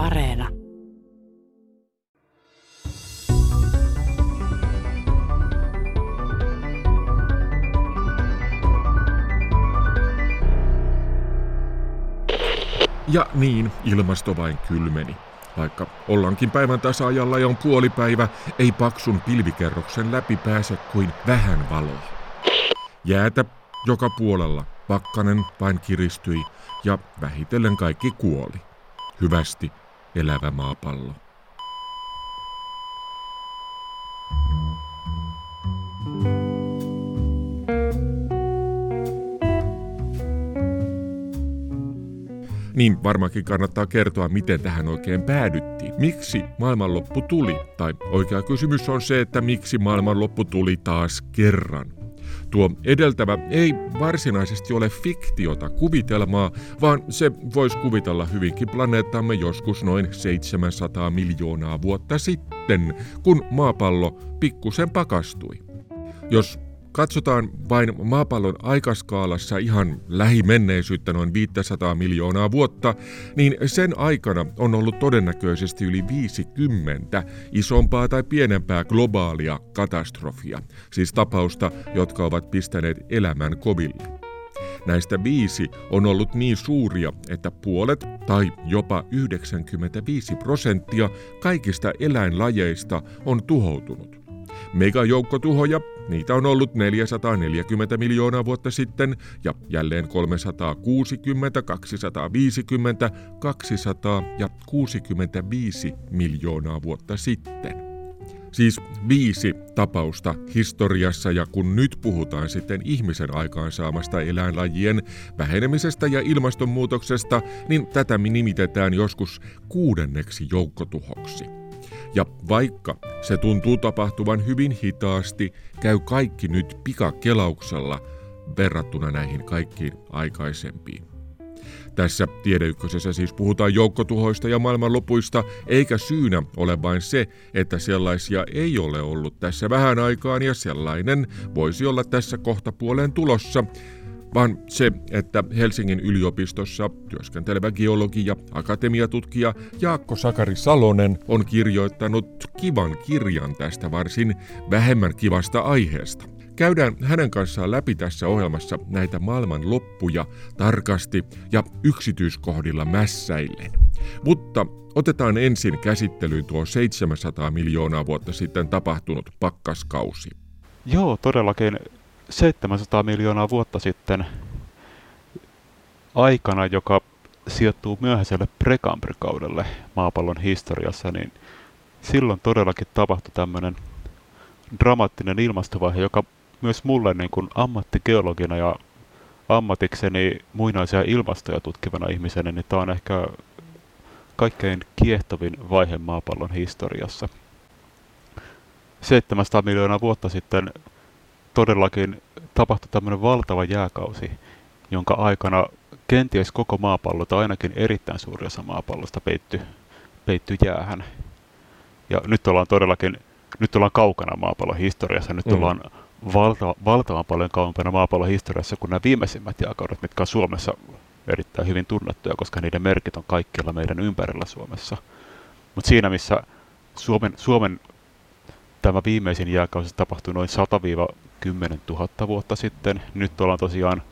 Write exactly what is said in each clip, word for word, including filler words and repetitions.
Areena. Ja niin, ilmasto vain kylmeni. Vaikka ollaankin päivän tasa-ajalla ja on puolipäivä, ei paksun pilvikerroksen läpi pääse kuin vähän valoa. Jäätä joka puolella, pakkanen vain kiristyi ja vähitellen kaikki kuoli. Hyvästi elävä maapallo. Niin varmaankin kannattaa kertoa, miten tähän oikein päädyttiin. Miksi maailmanloppu tuli? Tai oikea kysymys on se, että miksi maailmanloppu tuli taas kerran? Tuo edeltävä ei varsinaisesti ole fiktiota kuvitelmaa, vaan se voisi kuvitella hyvinkin planeettamme joskus noin seitsemänsataa miljoonaa vuotta sitten, kun maapallo pikkusen pakastui. Jos katsotaan vain maapallon aikaskaalassa ihan lähimenneisyyttä noin viisisataa miljoonaa vuotta, niin sen aikana on ollut todennäköisesti yli viisikymmentä isompaa tai pienempää globaalia katastrofia, siis tapausta, jotka ovat pistäneet elämän koville. Näistä viisi on ollut niin suuria, että puolet tai jopa yhdeksänkymmentäviisi prosenttia kaikista eläinlajeista on tuhoutunut. Megajoukkotuhoja, niitä on ollut neljäsataaneljäkymmentä miljoonaa vuotta sitten ja jälleen kolmesataakuusikymmentä, kaksisataaviisikymmentä, kaksisataa ja kuusikymmentäviisi miljoonaa vuotta sitten. Siis viisi tapausta historiassa, ja kun nyt puhutaan sitten ihmisen aikaansaamasta eläinlajien vähenemisestä ja ilmastonmuutoksesta, niin tätä nimitetään joskus kuudenneksi joukkotuhoksi. Ja vaikka se tuntuu tapahtuvan hyvin hitaasti, käy kaikki nyt pikakelauksella verrattuna näihin kaikkiin aikaisempiin. Tässä Tiedeykkösessä siis puhutaan joukkotuhoista ja maailmanlopuista, eikä syynä ole vain se, että sellaisia ei ole ollut tässä vähän aikaan ja sellainen voisi olla tässä kohta puoleen tulossa, vaan se, että Helsingin yliopistossa työskentelevä geologi ja akatemiatutkija Jaakko Sakari Salonen on kirjoittanut kivan kirjan tästä varsin vähemmän kivasta aiheesta. Käydään hänen kanssaan läpi tässä ohjelmassa näitä maailman loppuja tarkasti ja yksityiskohdilla mässäillen. Mutta otetaan ensin käsittelyyn tuo seitsemänsataa miljoonaa vuotta sitten tapahtunut pakkaskausi. Joo, todellakin. seitsemänsataa miljoonaa vuotta sitten aikana, joka sijoittuu myöhäiselle prekambrikaudelle maapallon historiassa, niin silloin todellakin tapahtui tämmöinen dramaattinen ilmastovaihe, joka myös mulle niin kuin ammattigeologina ja ammatikseni muinaisia ilmastoja tutkivana ihmisenä, niin tämä on ehkä kaikkein kiehtovin vaihe maapallon historiassa. seitsemänsataa miljoonaa vuotta sitten todellakin tapahtui tämmöinen valtava jääkausi, jonka aikana kenties koko maapallo tai ainakin erittäin suuri osa maapallosta peittyi, peittyi jäähän. Ja nyt ollaan todellakin nyt ollaan kaukana maapallon historiassa, nyt mm. ollaan valta, valtavan paljon kauempana maapallon historiassa kuin nämä viimeisimmät jääkaudet, mitkä on Suomessa erittäin hyvin tunnettuja, koska niiden merkit on kaikkialla meidän ympärillä Suomessa. Mutta siinä missä Suomen, Suomen tämä viimeisin jääkausi tapahtui noin sata kymmenentuhatta vuotta sitten. Nyt ollaan tosiaan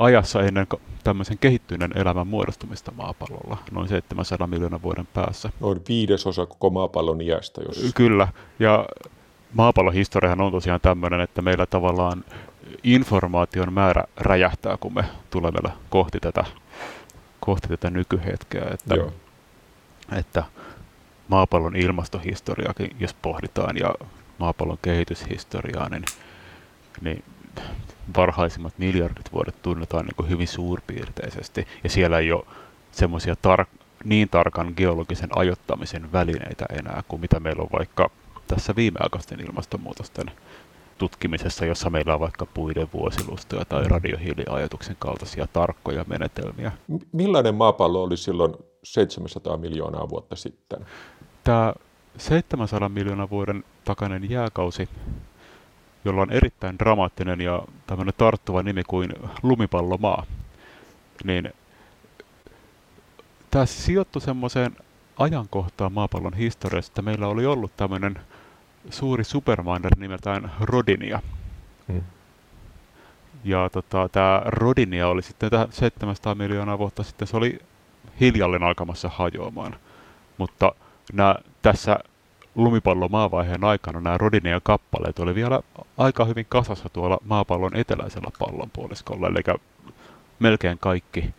ajassa ennen tämmöisen kehittyneen elämän muodostumista maapallolla, noin seitsemänsadan miljoonan vuoden päässä. Noin viidesosa koko maapallon iästä. Jos... Kyllä, ja maapallon historiahan on tosiaan tämmöinen, että meillä tavallaan informaation määrä räjähtää, kun me tulemme kohti tätä, kohti tätä nykyhetkeä. Että, että maapallon ilmastohistoriaakin, jos pohditaan, ja maapallon kehityshistoriaa, niin, niin varhaisimmat miljardit vuodet tunnetaan niin kuin hyvin suurpiirteisesti, ja siellä ei ole semmoisia tar- niin tarkan geologisen ajoittamisen välineitä enää kuin mitä meillä on vaikka tässä viimeaikaisten ilmastonmuutosten tutkimisessa, jossa meillä on vaikka puiden vuosilustoja tai radiohiiliajoituksen kaltaisia tarkkoja menetelmiä. M- millainen maapallo oli silloin seitsemänsataa miljoonaa vuotta sitten? Tämä seitsemänsadan miljoonan vuoden takainen jääkausi, jolla on erittäin dramaattinen ja tämmöinen tarttuva nimi kuin lumipallomaa, niin tämä sijoittui semmoiseen ajankohtaan maapallon historiassa, että meillä oli ollut tämmöinen suuri supermainer nimeltään Rodinia. Hmm. Ja tota, tämä Rodinia oli sitten seitsemänsataa miljoonaa vuotta sitten, se oli hiljalleen alkamassa hajoamaan. Mutta nää, tässä lumipallon maavaiheen aikana nämä Rodinian kappaleet oli vielä aika hyvin kasassa tuolla maapallon eteläisellä pallonpuoliskolla, eli melkein kaikki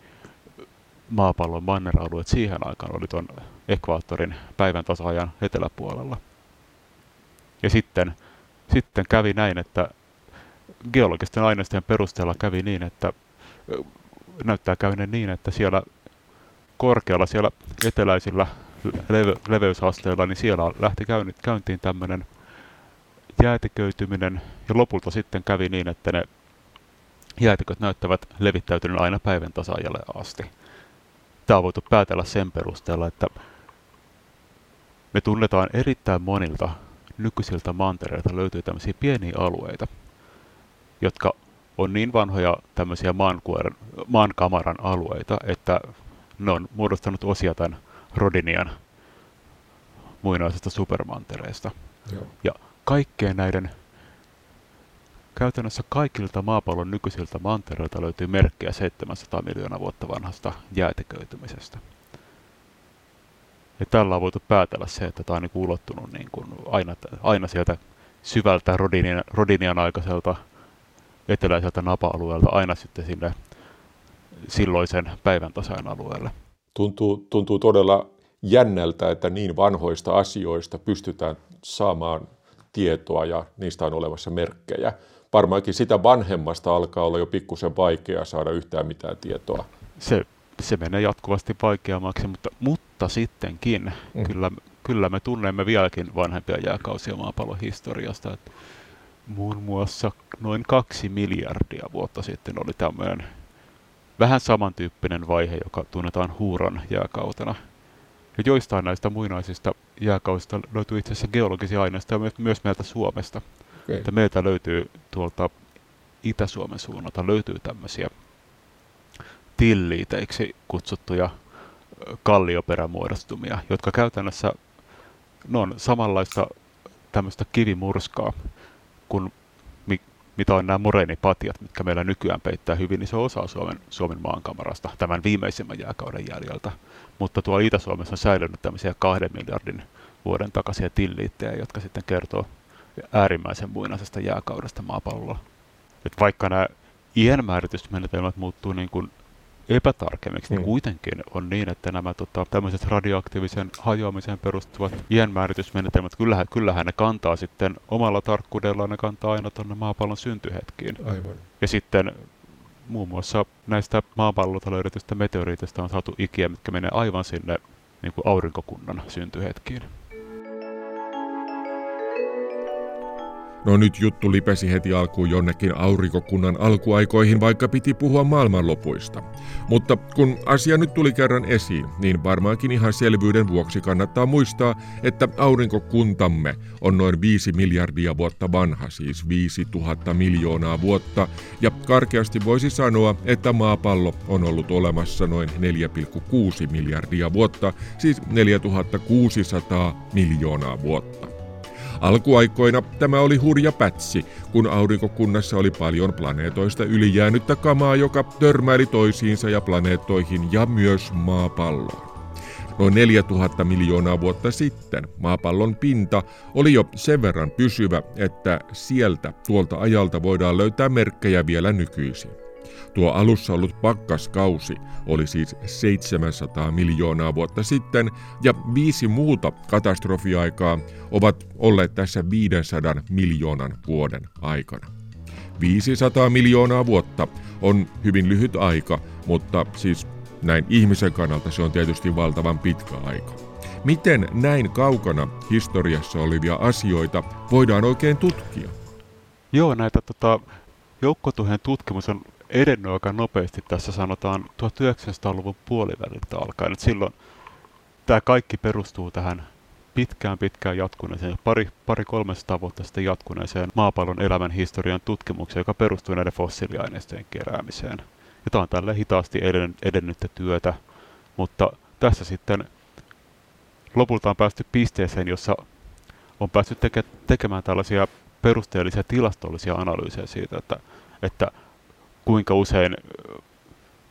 maapallon manner-alueet siihen aikaan oli tuon ekvaattorin päivän tasa-ajan eteläpuolella. Ja sitten, sitten kävi näin, että geologisten aineistojen perusteella kävi niin, että näyttää käyneen niin, että siellä korkealla, siellä eteläisillä leve- leveysasteilla, niin siellä lähti käyntiin tämmöinen jäätiköityminen, ja lopulta sitten kävi niin, että ne jäätiköt näyttävät levittäytyneen aina päivän tasa-ajalle asti. Tämä on voitu päätellä sen perusteella, että me tunnetaan erittäin monilta nykyisiltä mantereilta löytyy tämmöisiä pieniä alueita, jotka on niin vanhoja tämmöisiä maankuoren, maankamaran alueita, että ne on muodostanut osia tämän Rodinian muinaisesta supermantereesta. Joo. Ja kaikkeen näiden, käytännössä kaikilta maapallon nykyisiltä mantereilta löytyy merkkejä seitsemänsataa miljoonaa vuotta vanhasta jäätiköitymisestä. Ja tällä on voitu päätellä se, että tämä on niin kuin ulottunut niin kuin aina, aina sieltä syvältä Rodinian, Rodinian aikaiselta eteläiseltä napa-alueelta aina sitten sinne silloisen päivän tasan alueelle. Tuntuu, tuntuu todella jännältä, että niin vanhoista asioista pystytään saamaan tietoa ja niistä on olemassa merkkejä. Varmaankin sitä vanhemmasta alkaa olla jo pikkusen vaikeaa saada yhtään mitään tietoa. Se, se menee jatkuvasti vaikeammaksi, mutta, mutta sittenkin mm. kyllä, kyllä me tunnemme vieläkin vanhempia jääkausia maapallon historiasta. Että muun muassa noin kaksi miljardia vuotta sitten oli tämmöinen vähän samantyyppinen vaihe, joka tunnetaan Huuran jääkautena. Ja joistain näistä muinaisista jääkausista löytyy itse asiassa geologisia aineistoja myös meiltä Suomesta. Okay. Että meiltä löytyy tuolta Itä-Suomen suunnalta löytyy tämmöisiä tilliiteiksi kutsuttuja kallioperämuodostumia, jotka käytännössä ne on samanlaista tämmöistä kivimurskaa kuin mitä on nämä moreenipatiat, mitkä meillä nykyään peittää hyvin iso osa Suomen, Suomen maankamarasta tämän viimeisimmän jääkauden jäljeltä. Mutta tuolla Itä-Suomessa on säilynyt tämmöisiä kahden miljardin vuoden takaisia tilliittejä, jotka sitten kertoo äärimmäisen muinaisesta jääkaudesta maapallolla. Et vaikka nämä iänmääritysmenetelmät muuttuu niin kuin epätarkemmiksi, mm. niin kuitenkin on niin, että nämä tota, tämmöiset radioaktiivisen hajoamiseen perustuvat iänmääritysmenetelmät, kyllähän, kyllähän ne kantaa sitten omalla tarkkuudellaan, ne kantaa aina tuonne maapallon syntyhetkiin. Aivan. Ja sitten muun muassa näistä maapallolta löydetystä meteoriitista on saatu ikiä, mitkä menee aivan sinne niin kuin aurinkokunnan syntyhetkiin. No nyt juttu lipesi heti alkuun jonnekin aurinkokunnan alkuaikoihin, vaikka piti puhua maailmanlopuista. Mutta kun asia nyt tuli kerran esiin, niin varmaankin ihan selvyyden vuoksi kannattaa muistaa, että aurinkokuntamme on noin viisi miljardia vuotta vanha, siis viisituhatta miljoonaa vuotta, ja karkeasti voisi sanoa, että maapallo on ollut olemassa noin neljä pilkku kuusi miljardia vuotta, siis neljätuhattakuusisataa miljoonaa vuotta. Alkuaikoina tämä oli hurja pätsi, kun aurinkokunnassa oli paljon planeetoista ylijäänyttä kamaa, joka törmäili toisiinsa ja planeettoihin ja myös maapalloon. Noin neljätuhatta miljoonaa vuotta sitten maapallon pinta oli jo sen verran pysyvä, että sieltä tuolta ajalta voidaan löytää merkkejä vielä nykyisin. Tuo alussa ollut pakkaskausi oli siis seitsemänsataa miljoonaa vuotta sitten, ja viisi muuta katastrofiaikaa ovat olleet tässä viisisataa miljoonan vuoden aikana. viisisataa miljoonaa vuotta on hyvin lyhyt aika, mutta siis näin ihmisen kannalta se on tietysti valtavan pitkä aika. Miten näin kaukana historiassa olevia asioita voidaan oikein tutkia? Joo, näitä tota, joukkotuhojen tutkimus on edennyt aika nopeasti tässä sanotaan tuhatyhdeksänsataaluvun puoliväliltä alkaen. Et silloin tämä kaikki perustuu tähän pitkään pitkään jatkuneeseen, pari, pari kolmesataa vuotta sitten jatkuneeseen maapallon elämän historian tutkimukseen, joka perustuu näiden fossiiliaineistojen keräämiseen. Ja tämä on tälle hitaasti edennyttä työtä, mutta tässä sitten lopulta on päästy pisteeseen, jossa on päästy teke- tekemään tällaisia perusteellisia tilastollisia analyysejä siitä, että, että kuinka usein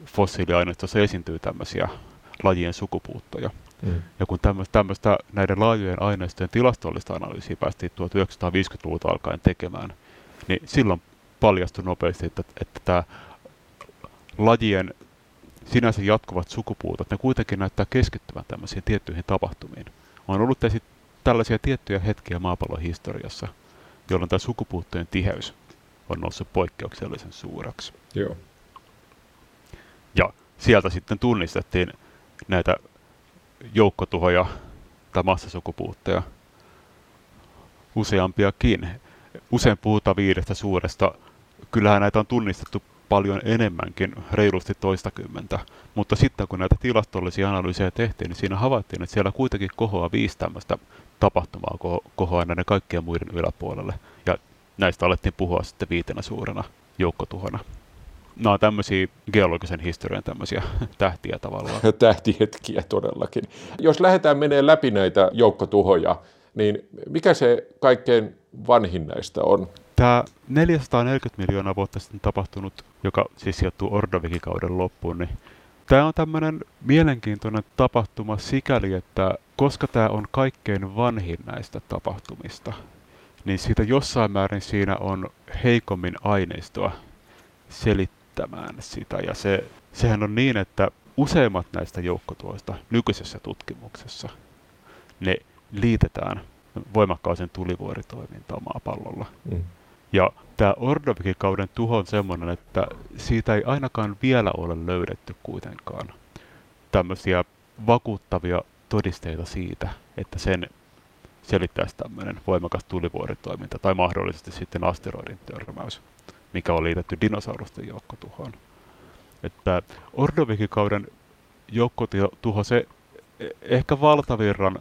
fossiiliaineistossa esiintyy tämmöisiä lajien sukupuuttoja. Mm. Ja kun tämmöistä näiden laajojen aineistojen tilastollista analyysiä päästiin tuhatyhdeksänsataaviisikymmentäluvulta alkaen tekemään, niin silloin paljastui nopeasti, että, että tämä lajien sinänsä jatkuvat sukupuutot, ne kuitenkin näyttää keskittyvän tämmöisiin tiettyihin tapahtumiin. On ollut tällaisia tiettyjä hetkiä maapallon historiassa, jolloin tämä sukupuuttojen tiheys on noussut poikkeuksellisen suureksi. Joo. Ja sieltä sitten tunnistettiin näitä joukkotuhoja tai massasukupuuttoja useampiakin. Usein puhutaan viidestä suuresta. Kyllähän näitä on tunnistettu paljon enemmänkin, reilusti toistakymmentä. Mutta sitten kun näitä tilastollisia analyysejä tehtiin, niin siinä havaittiin, että siellä kuitenkin kohoaa viisi tämmöistä tapahtumaa kohoaa näiden kaikkien muiden yläpuolelle. Ja näistä alettiin puhua sitten viitenä suurena joukkotuhona. Nämä on tämmöisiä geologisen historian tämmöisiä tähtiä tavallaan. Tähtihetkiä todellakin. Jos lähdetään menemään läpi näitä joukkotuhoja, niin mikä se kaikkein vanhin näistä on? Tämä neljäsataaneljäkymmentä miljoonaa vuotta sitten tapahtunut, joka siis sijoittuu Ordoviki-kauden loppuun, niin tämä on tämmöinen mielenkiintoinen tapahtuma sikäli, että koska tämä on kaikkein vanhin näistä tapahtumista, niin siitä jossain määrin siinä on heikommin aineistoa selittämään sitä. Ja se, sehän on niin, että useimmat näistä joukkotuhoista nykyisessä tutkimuksessa, ne liitetään voimakkaaseen tulivuoritoimintaan maapallolla. Mm. Ja tämä Ordovikikauden tuho on semmoinen, että siitä ei ainakaan vielä ole löydetty kuitenkaan tämmöisiä vakuuttavia todisteita siitä, että sen selittäisi tämmöinen voimakas tulivuoritoiminta tai mahdollisesti sitten asteroidin törmäys, mikä on liitetty dinosaurusten joukkotuhoon. Että Ordovikikauden joukkotuho, se ehkä valtavirran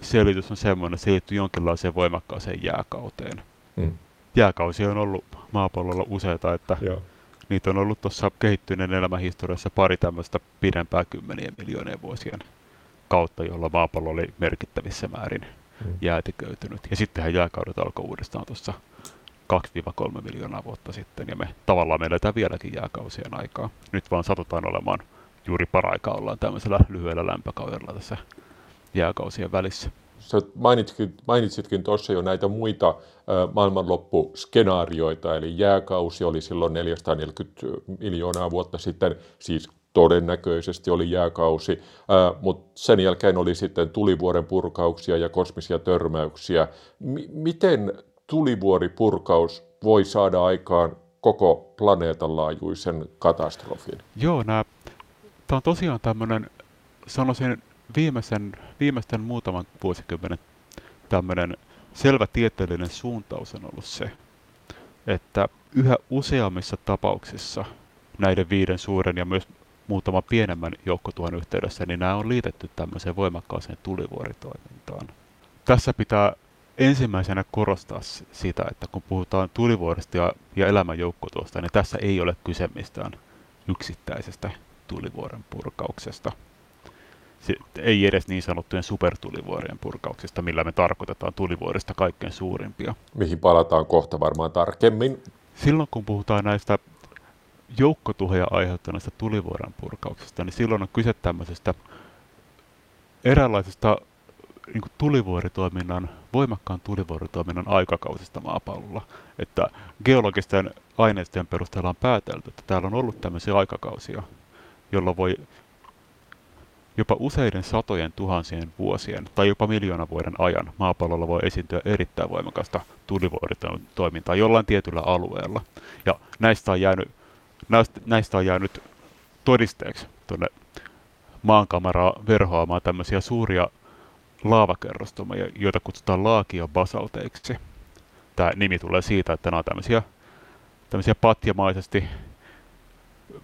selitys on semmoinen, että se liittyy jonkinlaiseen voimakkaaseen jääkauteen. Mm. Jääkausia on ollut maapallolla useita, että Joo. niitä on ollut tuossa kehittyneen elämänhistoriassa pari tämmöistä pidempää kymmenien miljoonien vuosien kautta, jolla maapallo oli merkittävissä määrin mm. jäätiköitynyt. Ja sittenhän jääkaudet alkoi uudestaan tuossa kaksi kolme miljoonaa vuotta sitten, ja me tavallaan me eletään vieläkin jääkausien aikaa. Nyt vaan satutaan olemaan, juuri paraikaa ollaan tämmöisellä lyhyellä lämpökaudella tässä jääkausien välissä. Sä mainitsitkin, mainitsitkin tuossa jo näitä muita ä, maailmanloppuskenaarioita, eli jääkausi oli silloin neljäsataaneljäkymmentä miljoonaa vuotta sitten, siis todennäköisesti oli jääkausi, ä, mutta sen jälkeen oli sitten tulivuoren purkauksia ja kosmisia törmäyksiä. M- miten tulivuoripurkaus voi saada aikaan koko planeetan laajuisen katastrofin? Joo, nää, tää on tosiaan tämmönen, sanoisin, Viimeisen, viimeisten muutaman vuosikymmenen tämmöinen selvä tieteellinen suuntaus on ollut se, että yhä useammissa tapauksissa näiden viiden suuren ja myös muutaman pienemmän joukkotuhon yhteydessä, niin nämä on liitetty tämmöiseen voimakkaaseen tulivuoritoimintaan. Tässä pitää ensimmäisenä korostaa sitä, että kun puhutaan tulivuorista ja, ja elämän joukkotuhosta, niin tässä ei ole kyse mistään yksittäisestä tulivuoren purkauksesta. Se ei edes niin sanottujen supertulivuorien purkauksista, millä me tarkoitetaan tulivuorista kaikkein suurimpia. Mihin palataan kohta varmaan tarkemmin. Silloin kun puhutaan näistä joukkotuhoja aiheuttaneista tulivuoren purkauksista, niin silloin on kyse tämmöisestä eräänlaisesta niin kuin tulivuoritoiminnan, voimakkaan tulivuoritoiminnan aikakausista maapallolla. Että geologisten aineistojen perusteella on päätelty, että täällä on ollut tämmöisiä aikakausia, jolla voi jopa useiden satojen tuhansien vuosien tai jopa miljoonan vuoden ajan maapallolla voi esiintyä erittäin voimakasta tulivuoritoimintaa jollain tietyllä alueella. Ja näistä on jäänyt, näistä, näistä on jäänyt todisteeksi tuonne maankameraa verhoamaan tämmöisiä suuria laavakerrostumia, joita kutsutaan laakiobasalteiksi. Tämä nimi tulee siitä, että nämä on tämmöisiä, tämmöisiä patjamaisesti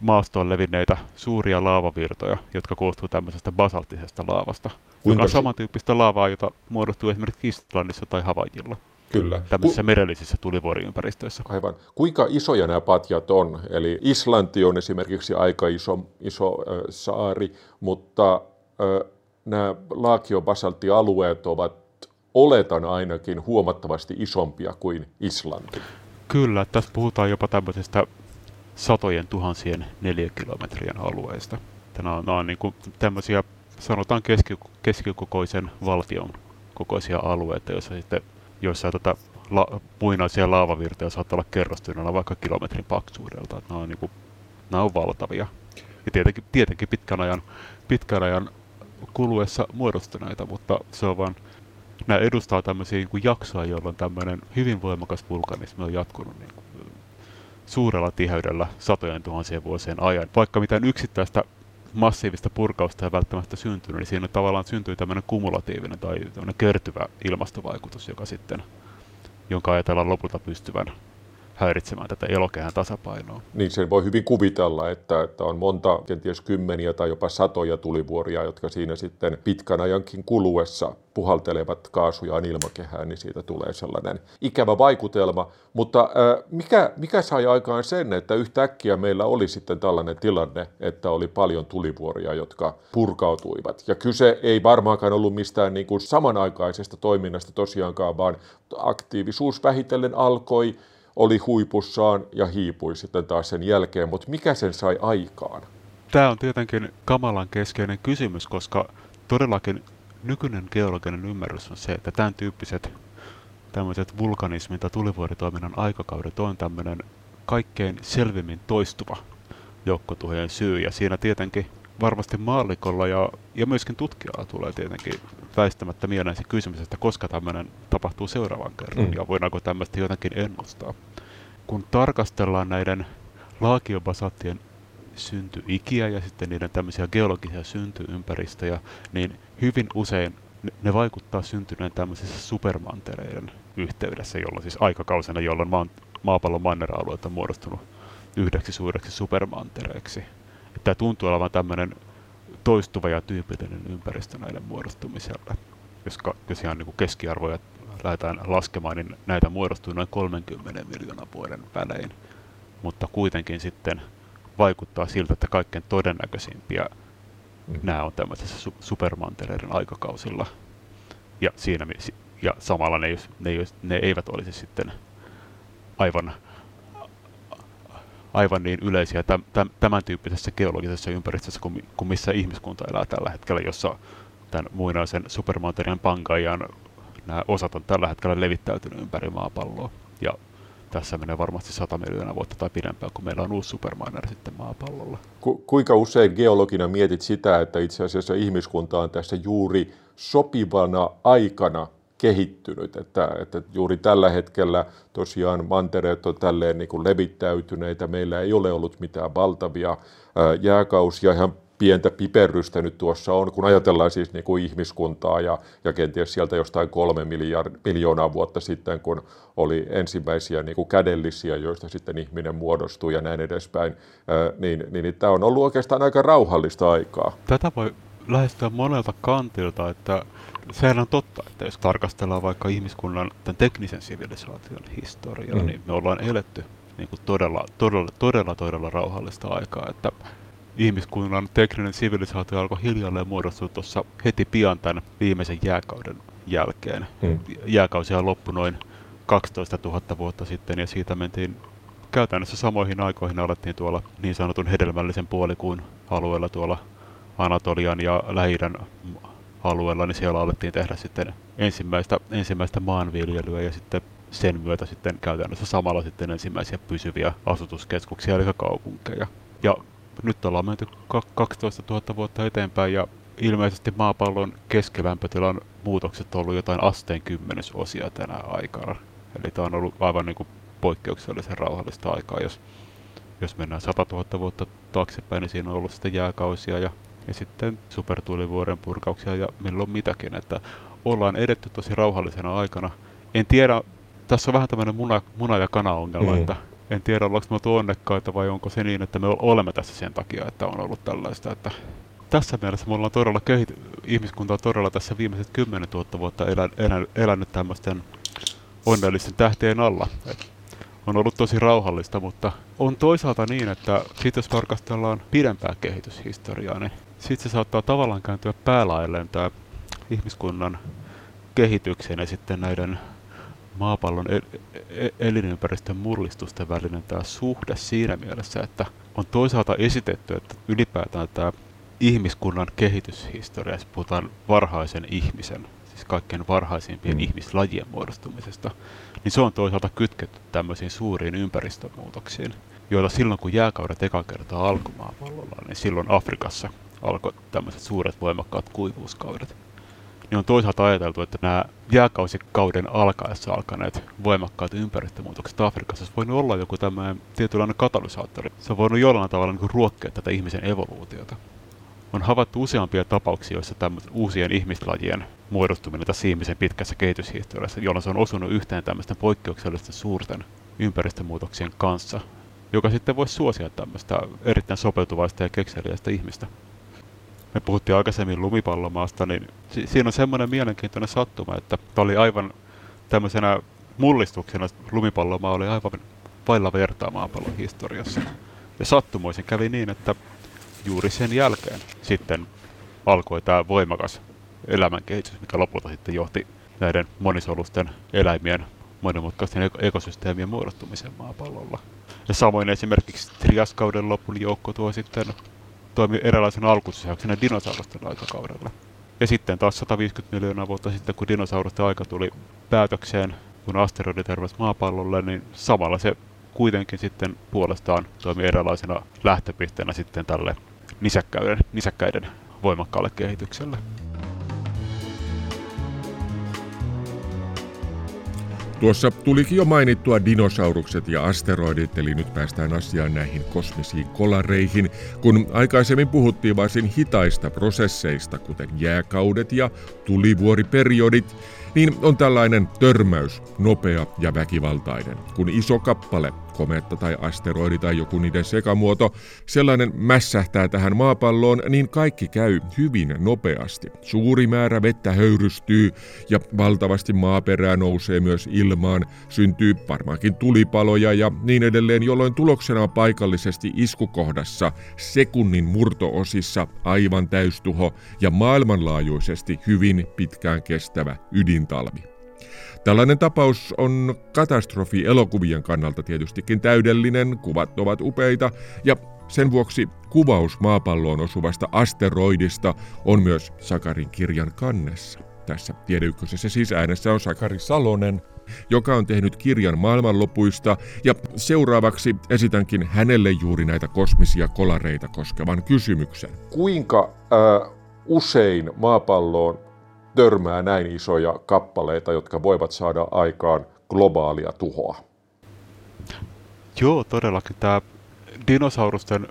maastoon levinneitä suuria laavavirtoja, jotka koostuu tämmöisestä basalttisesta laavasta. Kuinka joka on samantyyppistä laavaa, jota muodostuu esimerkiksi Islannissa tai Havaijilla. Kyllä. Tämmöisissä Ku... merellisissä tulivuoriympäristöissä. Aivan. Kuinka isoja nämä patjat on? Eli Islanti on esimerkiksi aika iso, iso äh, saari, mutta nämä laakiobasalttialueet ovat, oletan ainakin, huomattavasti isompia kuin Islanti. Kyllä, tässä puhutaan jopa tämmöisestä satojen tuhansien neliökilometrien alueesta. Nämä, nämä on niin kuin tämmöisiä, sanotaan keski, keskikokoisen valtion kokoisia alueita, joissa sitten joissa tätä la, puinaisia laavavirtoja saattaa olla kerrostuneella vaikka kilometrin paksuudelta. Nämä on, niin kuin, nämä on valtavia. Ja tietenkin, tietenkin pitkän ajan, pitkän ajan kuluessa muodostuneita, mutta se on vaan, nämä edustaa tämmöisiä niin kuin jaksoja, jolloin tämmöinen hyvin voimakas vulkanismi on jatkunut niin kuin suurella tiheydellä satojen tuhansien vuosien ajan. Vaikka mitään yksittäistä massiivista purkausta ei välttämättä syntynyt, niin siinä tavallaan syntyy tämmöinen kumulatiivinen tai tämmöinen kertyvä ilmastovaikutus, joka sitten, jonka ajatellaan lopulta pystyvän häiritsemään tätä elokehän tasapainoa. Niin sen voi hyvin kuvitella, että, että on monta, kenties kymmeniä tai jopa satoja tulivuoria, jotka siinä sitten pitkän ajankin kuluessa puhaltelevat kaasujaan ilmakehään, niin siitä tulee sellainen ikävä vaikutelma. Mutta äh, mikä, mikä sai aikaan sen, että yhtäkkiä meillä oli sitten tällainen tilanne, että oli paljon tulivuoria, jotka purkautuivat. Ja kyse ei varmaankaan ollut mistään niin kuin samanaikaisesta toiminnasta tosiaankaan, vaan aktiivisuus vähitellen alkoi, oli huipussaan ja hiipui sitten taas sen jälkeen, mutta mikä sen sai aikaan? Tämä on tietenkin kamalan keskeinen kysymys, koska todellakin nykyinen geologinen ymmärrys on se, että tämän tyyppiset tämmöiset vulkanismin tai tulivuoritoiminnan aikakaudet on tämmöinen kaikkein selvimmin toistuva joukkotuhojen syy, ja siinä tietenkin varmasti maallikolla ja, ja myöskin tutkijalla tulee tietenkin väistämättä mieleen se kysymys, että koska tämmöinen tapahtuu seuraavan kerran mm. ja voidaanko tämmöistä jotenkin ennustaa. Kun tarkastellaan näiden laakiobasalttien syntyikiä ja sitten niiden tämmöisiä geologisia syntyympäristöjä, niin hyvin usein ne, ne vaikuttaa syntyneen tämmöisessä supermantereiden yhteydessä, jolloin siis aikakausena, jolloin maan, maapallon manner-alueet on muodostunut yhdeksi suureksi supermantereiksi. Tämä tuntuu olevan tämmöinen toistuva ja tyypillinen ympäristö näiden muodostumiselle. Jos, jos ihan niin kuin keskiarvoja lähdetään laskemaan, niin näitä muodostuu noin kolmenkymmenen miljoonan vuoden välein. Mutta kuitenkin sitten vaikuttaa siltä, että kaikkein todennäköisimpiä mm. nämä on tämmöisessä supermantereiden aikakausilla. Ja, siinä, ja samalla ne, ne, ne eivät olisi sitten aivan... aivan niin yleisiä tämän tyyppisessä geologisessa ympäristössä kuin missä ihmiskunta elää tällä hetkellä, jossa tämän muinaisen supermantereen pankaajan nämä osat on tällä hetkellä levittäytynyt ympäri maapalloa. Ja tässä menee varmasti sata miljoonaa vuotta tai pidempään, kun meillä on uusi supermanner sitten maapallolla. Ku, kuinka usein geologina mietit sitä, että itse asiassa ihmiskunta on tässä juuri sopivana aikana kehittynyt, että, että juuri tällä hetkellä tosiaan mantereet on tälleen niin kuin levittäytyneitä, meillä ei ole ollut mitään valtavia jääkausia, ihan pientä piperrystä nyt tuossa on, kun ajatellaan siis niin kuin ihmiskuntaa ja, ja kenties sieltä jostain kolme miljard, miljoonaa vuotta sitten, kun oli ensimmäisiä niin kuin kädellisiä, joista sitten ihminen muodostui ja näin edespäin, niin, niin, niin tämä on ollut oikeastaan aika rauhallista aikaa. Tätä voi lähestyä monelta kantilta, että sehän on totta, että jos tarkastellaan vaikka ihmiskunnan tämän teknisen sivilisaation historiaa, mm. niin me ollaan eletty niin kuin todella, todella, todella, todella rauhallista aikaa, että ihmiskunnan tekninen sivilisaatio alkoi hiljalleen muodostua tuossa heti pian tämän viimeisen jääkauden jälkeen. Mm. Jääkausia loppui noin kaksitoistatuhatta vuotta sitten, ja siitä mentiin käytännössä samoihin aikoihin, alettiin tuolla niin sanotun hedelmällisen puolikuun alueella tuolla Anatolian ja Lähi-idän alueella, niin siellä alettiin tehdä sitten ensimmäistä, ensimmäistä maanviljelyä ja sitten sen myötä sitten käytännössä samalla sitten ensimmäisiä pysyviä asutuskeskuksia eli kaupunkeja. Ja nyt ollaan menty kaksitoistatuhatta vuotta eteenpäin ja ilmeisesti maapallon keskilämpötilan muutokset on ollut jotain asteen kymmenesosia tänä aikana. Eli tämä on ollut aivan niin kuin poikkeuksellisen rauhallista aikaa. Jos, jos mennään satatuhatta vuotta taaksepäin, niin siinä on ollut sitten jääkausia ja ja sitten supertulivuoren purkauksia ja milloin mitäkin, että ollaan edetty tosi rauhallisena aikana. En tiedä, tässä on vähän tämmöinen muna, muna- ja kana-ongelma, mm. että en tiedä ollaanko me oltu onnekkaita vai onko se niin, että me olemme tässä sen takia, että on ollut tällaista. Että tässä mielessä me ollaan todella kehity, ihmiskunta on todella tässä viimeiset kymmenentuhatta vuotta elä, elä, elänyt tämmöisten onnellisten tähtien alla. Et on ollut tosi rauhallista, mutta on toisaalta niin, että sit jos tarkastellaan pidempää kehityshistoriaa, niin Sitten se saattaa tavallaan kääntyä päälaelleen tämä ihmiskunnan kehityksen ja sitten näiden maapallon elinympäristön mullistusten välinen tämä suhde siinä mielessä, että on toisaalta esitetty, että ylipäätään tämä ihmiskunnan kehityshistoria, jos puhutaan varhaisen ihmisen, siis kaikkein varhaisimpien mm. ihmislajien muodostumisesta, niin se on toisaalta kytketty tämmöisiin suuriin ympäristömuutoksiin, joilla silloin kun jääkaudet eka kertaa alkoi maapallolla, niin silloin Afrikassa alkoi tämmöiset suuret voimakkaat kuivuuskaudet. Niin on toisaalta ajateltu, että nämä jääkausikauden alkaessa alkaneet voimakkaat ympäristömuutokset Afrikassa olisi voinut olla joku tämmöinen tietynlainen katalysaattori. Se on voinut jollain tavalla niin kuin ruokkia tätä ihmisen evoluutiota. On havaittu useampia tapauksia, joissa tämmöisen uusien ihmislajien muodostuminen tässä ihmisen pitkässä kehityshistoriassa, jolloin se on osunut yhteen tämmöisten poikkeuksellisten suurten ympäristömuutoksien kanssa, joka sitten voisi suosia tämmöistä erittäin sopeutuvaista ja kekseliäistä ihmistä. Me puhuttiin aikaisemmin lumipallomaasta, niin si- siinä on semmoinen mielenkiintoinen sattuma, että tämä oli aivan tämmöisenä mullistuksena, lumipallomaa oli aivan vailla vertaa maapallon historiassa. Ja sattumoisin kävi niin, että juuri sen jälkeen sitten alkoi tämä voimakas elämänkehitys, mikä lopulta sitten johti näiden monisolusten eläimien monimutkaisten ekosysteemien muodostumiseen maapallolla. Ja samoin esimerkiksi Triaskauden lopun joukko tuo sitten toimi erilaisen alkusysäyksenä dinosaurusten aikakaudella. Ja sitten taas sata viisikymmentä miljoonaa vuotta sitten, kun dinosaurusten aika tuli päätökseen, kun asteroidit hervasi maapallolle, niin samalla se kuitenkin sitten puolestaan toimi erilaisena lähtöpisteenä sitten tälle nisäkkäiden, nisäkkäiden voimakkaalle kehitykselle. Tuossa tulikin jo mainittua dinosaurukset ja asteroidit, eli nyt päästään asiaan näihin kosmisiin kolareihin, kun aikaisemmin puhuttiin varsin hitaista prosesseista, kuten jääkaudet ja tulivuoriperiodit, niin on tällainen törmäys nopea ja väkivaltainen, kun iso kappale, kometta tai asteroidi tai joku niiden sekamuoto, sellainen mässähtää tähän maapalloon, niin kaikki käy hyvin nopeasti. Suuri määrä vettä höyrystyy ja valtavasti maaperää nousee myös ilmaan, syntyy varmaankin tulipaloja ja niin edelleen, jolloin tuloksena on paikallisesti iskukohdassa sekunnin murto-osissa aivan täystuho ja maailmanlaajuisesti hyvin pitkään kestävä ydintalvi. Tällainen tapaus on katastrofi elokuvien kannalta tietystikin täydellinen, kuvat ovat upeita ja sen vuoksi kuvaus maapalloon osuvasta asteroidista on myös Sakarin kirjan kannessa. Tässä Tiede Ykkösessä siis äänessä on Sakari Salonen, joka on tehnyt kirjan maailmanlopuista, ja seuraavaksi esitänkin hänelle juuri näitä kosmisia kolareita koskevan kysymyksen. Kuinka äh, usein maapalloon törmää näin isoja kappaleita, jotka voivat saada aikaan globaalia tuhoa? Joo, todellakin. Tämä dinosaurusten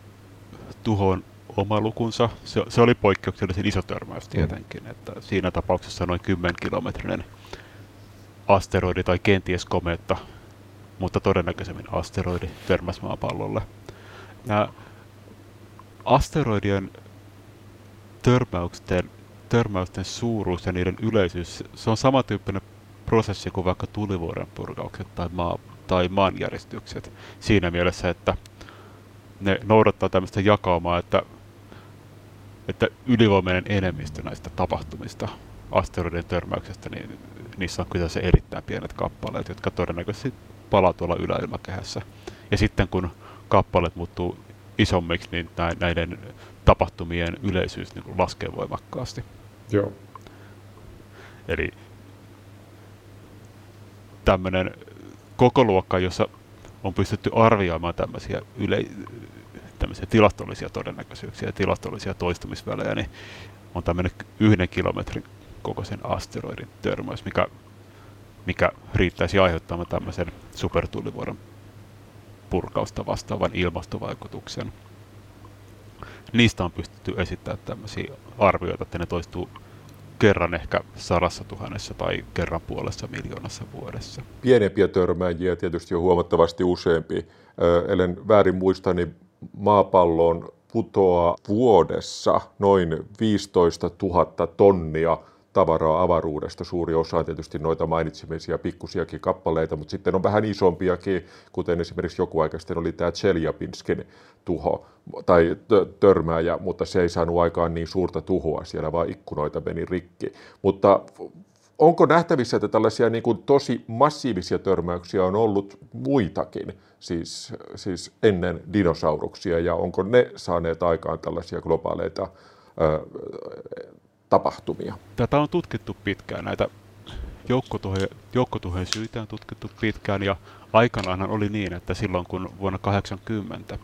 tuho on oma lukunsa. Se, se oli poikkeuksellisen iso törmäys tietenkin. Mm. Että siinä tapauksessa noin kymmenen kilometrinen asteroidi tai kenties komeetta, mutta todennäköisemmin asteroidi törmäsi maapallolle. Nämä asteroidien törmäysten törmäysten suuruus ja niiden yleisyys, se on samantyyppinen prosessi kuin vaikka tulivuoren purkaukset tai, maa, tai maanjäristykset siinä mielessä, että ne noudattaa tämmöistä jakaumaa, että, että ylivoimainen enemmistö näistä tapahtumista asteroidien törmäyksestä, niin niissä on kyseessä erittäin pienet kappaleet, jotka todennäköisesti palaa tuolla yläilmakehässä. Ja sitten kun kappaleet muuttuu isommiksi, niin näiden tapahtumien yleisyys niin laskee voimakkaasti. Joo. Eli tämmöinen kokoluokka, jossa on pystytty arvioimaan tämmöisiä, yle, tämmöisiä tilastollisia todennäköisyyksiä ja tilastollisia toistumisvälejä, niin on tämmöinen yhden kilometrin kokoisen asteroidin törmäys, mikä, mikä riittäisi aiheuttamaan tämmöisen supertulivuoren purkausta vastaavan ilmastovaikutuksen. Niistä on pystytty esittämään tämmöisiä arvioita, että ne toistuu kerran ehkä sadassa tuhannessa tai kerran puolessa miljoonassa vuodessa. Pienempiä törmääjiä tietysti on huomattavasti useampi. Ellen väärin muista, niin maapalloon putoaa vuodessa noin viisitoista tuhatta tonnia tavaraa avaruudesta. Suuri osa tietysti noita mainitsemisia pikkusiakin kappaleita, mutta sitten on vähän isompiakin, kuten esimerkiksi joku aika sitten oli tämä Tseljabinskin tuho tai törmääjä, mutta se ei saanut aikaan niin suurta tuhoa, siellä vaan ikkunoita meni rikki. Mutta onko nähtävissä, että tällaisia niin kuin tosi massiivisia törmäyksiä on ollut muitakin, siis, siis ennen dinosauruksia, ja onko ne saaneet aikaan tällaisia globaaleita ö, tapahtumia? Tätä on tutkittu pitkään, näitä joukkotuhojen syitä on tutkittu pitkään, ja aikanaanhan oli niin, että silloin kun vuonna kahdeksankymmentä